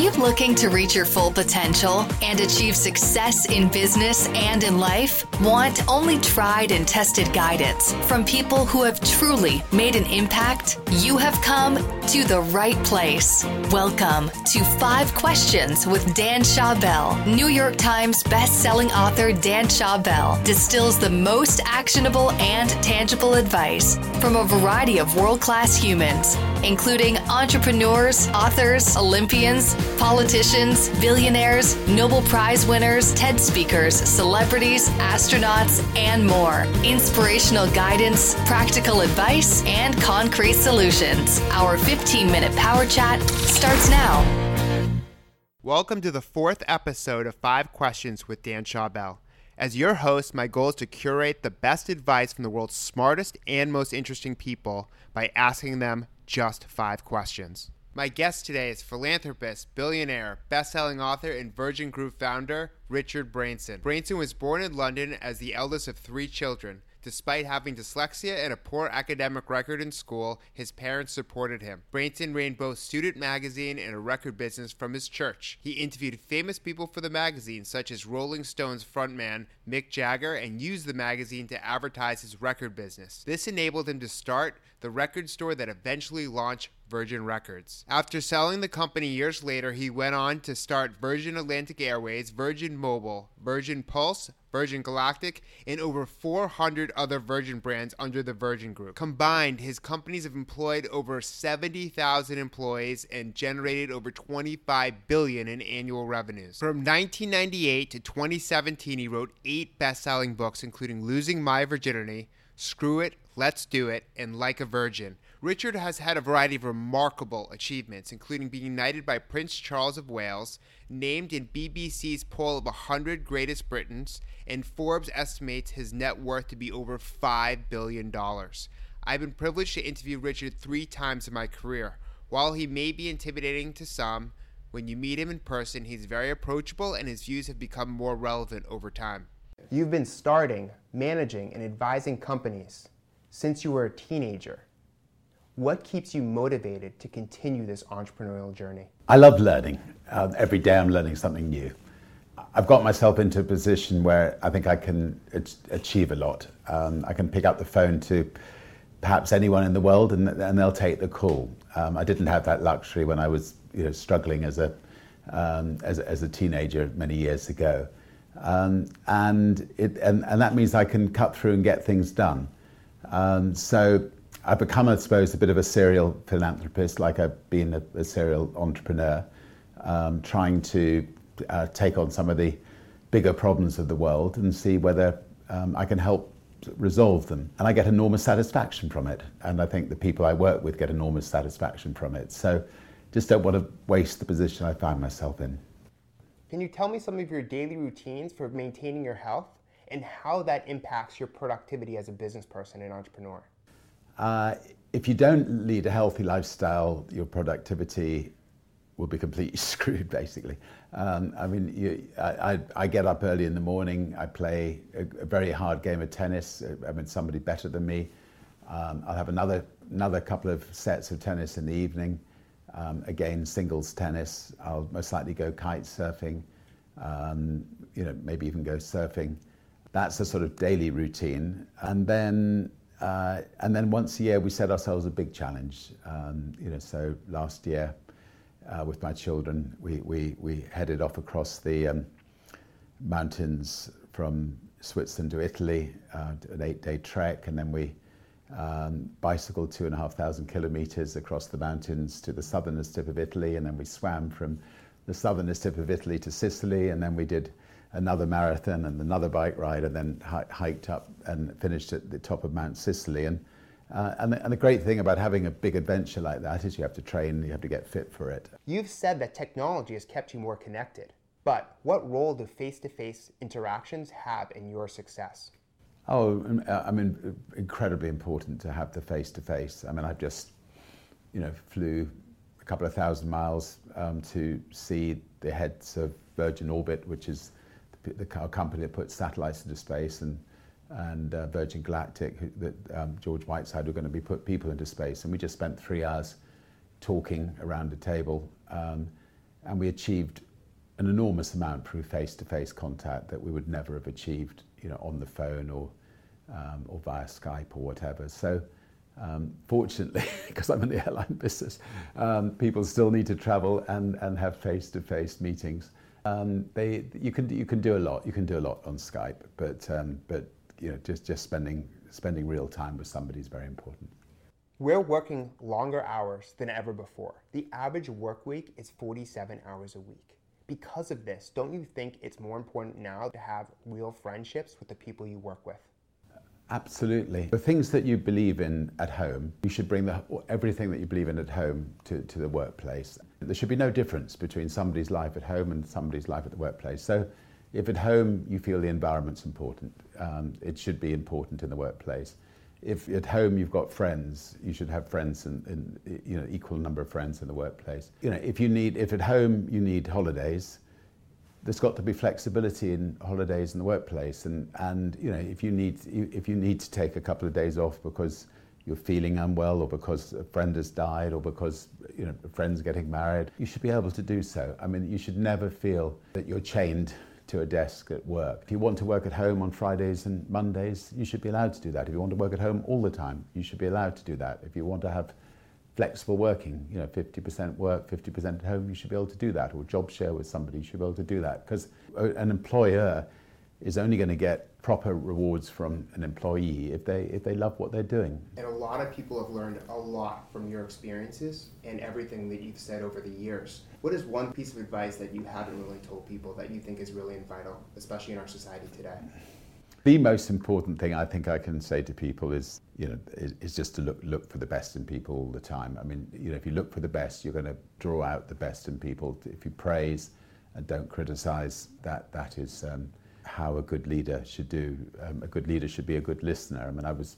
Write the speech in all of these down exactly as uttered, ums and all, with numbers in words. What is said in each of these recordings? you looking to reach your full potential and achieve success in business and in life? Want only tried and tested guidance from people who have truly made an impact? You have come to the right place. Welcome to Five Questions with Dan Schawbel. New York Times best-selling author Dan Schawbel distills the most actionable and tangible advice from a variety of world-class humans, including entrepreneurs, authors, Olympians, politicians, billionaires, Nobel Prize winners, TED speakers, celebrities, astronauts, and more. Inspirational guidance, practical advice, and concrete solutions. Our fifteen-minute power chat starts now. Welcome to the fourth episode of Five Questions with Dan Schawbel. As your host, my goal is to curate the best advice from the world's smartest and most interesting people by asking them just five questions. My guest today is philanthropist, billionaire, best-selling author, and Virgin Group founder, Richard Branson. Branson was born in London as the eldest of three children. Despite having dyslexia and a poor academic record in school, his parents supported him. Branson ran both Student Magazine and a record business from his church. He interviewed famous people for the magazine, such as Rolling Stones frontman Mick Jagger, and used the magazine to advertise his record business. This enabled him to start the record store that eventually launched Virgin Records. After selling the company years later, he went on to start Virgin Atlantic Airways, Virgin Mobile, Virgin Pulse, Virgin Galactic, and over four hundred other Virgin brands under the Virgin Group. Combined, his companies have employed over seventy thousand employees and generated over twenty-five billion dollars in annual revenues. From nineteen ninety-eight to twenty seventeen, he wrote eight best-selling books, including Losing My Virginity, Screw It, Let's Do It, and Like a Virgin. Richard has had a variety of remarkable achievements, including being knighted by Prince Charles of Wales, named in B B C's poll of one hundred Greatest Britons, and Forbes estimates his net worth to be over five billion dollars. I've been privileged to interview Richard three times in my career. While he may be intimidating to some, when you meet him in person, he's very approachable and his views have become more relevant over time. You've been starting, managing, and advising companies since you were a teenager. What keeps you motivated to continue this entrepreneurial journey? I love learning. Um, every day I'm learning something new. I've got myself into a position where I think I can achieve a lot. Um, I can pick up the phone to perhaps anyone in the world and, and they'll take the call. Um, I didn't have that luxury when I was you know, struggling as a, um, as, as a teenager many years ago. Um, and, it, and, and that means I can cut through and get things done. Um, so. I've become, I suppose, a bit of a serial philanthropist, like I've been a, a serial entrepreneur, um, trying to uh, take on some of the bigger problems of the world and see whether um, I can help resolve them. And I get enormous satisfaction from it. And I think the people I work with get enormous satisfaction from it. So just don't want to waste the position I find myself in. Can you tell me some of your daily routines for maintaining your health and how that impacts your productivity as a business person and entrepreneur? Uh, if you don't lead a healthy lifestyle, your productivity will be completely screwed, basically. Um, I mean, you, I, I, I get up early in the morning, I play a, a very hard game of tennis, I mean, somebody better than me. Um, I'll have another another couple of sets of tennis in the evening. Um, again, singles tennis. I'll most likely go kite surfing, um, you know, maybe even go surfing. That's a sort of daily routine. And then Uh, and then once a year, we set ourselves a big challenge. Um, you know, so last year, uh, with my children, we, we, we headed off across the um, mountains from Switzerland to Italy, uh, an eight-day trek, and then we um, bicycled two and a half thousand kilometers across the mountains to the southernest tip of Italy, and then we swam from the southernest tip of Italy to Sicily, and then we did another marathon and another bike ride, and then h- hiked up and finished at the top of Mount Sicily. And, uh, and, the, and the great thing about having a big adventure like that is you have to train, you have to get fit for it. You've said that technology has kept you more connected, but what role do face-to-face interactions have in your success? Oh, I mean, incredibly important to have the face-to-face. I mean, I've just, you know, flew a couple of thousand miles um, to see the heads of Virgin Orbit, which is the company that put satellites into space, and and uh, Virgin Galactic, who, that um, George Whiteside were going to be put people into space, and we just spent three hours talking around a table, um, and we achieved an enormous amount through face-to-face contact that we would never have achieved, you know, on the phone or um, or via Skype or whatever. So um, fortunately, because I'm in the airline business, um, people still need to travel and and have face-to-face meetings. Um, they you can you can do a lot you can do a lot on Skype, but um, but you know just just spending spending real time with somebody is very important. We're working longer hours than ever before. The average work week is forty-seven hours a week. Because of this, don't you think it's more important now to have real friendships with the people you work with? Absolutely. The things that you believe in at home, you should bring the, everything that you believe in at home to, to the workplace. There should be no difference between somebody's life at home and somebody's life at the workplace. So if at home you feel the environment's important, um, it should be important in the workplace. If at home you've got friends, you should have friends and, you know, equal number of friends in the workplace. You know, if you need, if at home you need holidays, there's got to be flexibility in holidays in the workplace. And, and you know, if you need, if you need to take a couple of days off because you're feeling unwell or because a friend has died or because, you know, a friend's getting married, you should be able to do so. I mean, you should never feel that you're chained to a desk at work. If you want to work at home on Fridays and Mondays, you should be allowed to do that. If you want to work at home all the time, you should be allowed to do that. If you want to have flexible working, you know, fifty percent work, fifty percent at home, you should be able to do that. Or job share with somebody, you should be able to do that. Because an employer is only going to get proper rewards from an employee if they if they love what they're doing. And a lot of people have learned a lot from your experiences and everything that you've said over the years. What is one piece of advice that you haven't really told people that you think is really vital, especially in our society today? The most important thing I think I can say to people is, you know, is, is just to look look for the best in people all the time. I mean, you know, if you look for the best, you're going to draw out the best in people. If you praise and don't criticize, that that is um, how a good leader should do. Um, a good leader should be a good listener. I mean, I was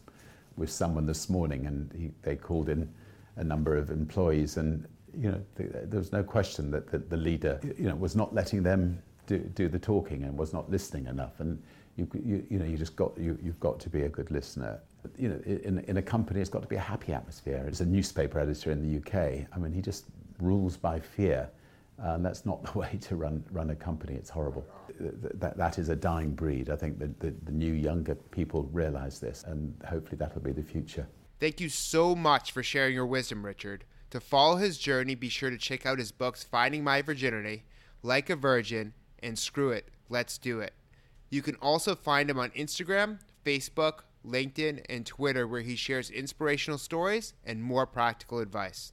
with someone this morning and he, they called in a number of employees and, you know, th- there was no question that the, the leader, you know, was not letting them do, do the talking and was not listening enough. And, you, you, you know, you just got, you, you've got to be a good listener. You know, in, in a company, it's got to be a happy atmosphere. As a newspaper editor in the U K, I mean, he just rules by fear. And um, that's not the way to run run a company. It's horrible. That that is a dying breed. I think that the, the new younger people realise this, and hopefully that will be the future. Thank you so much for sharing your wisdom, Richard. To follow his journey, be sure to check out his books, Finding My Virginity, Like a Virgin, and Screw It, Let's Do It. You can also find him on Instagram, Facebook, LinkedIn, and Twitter, where he shares inspirational stories and more practical advice.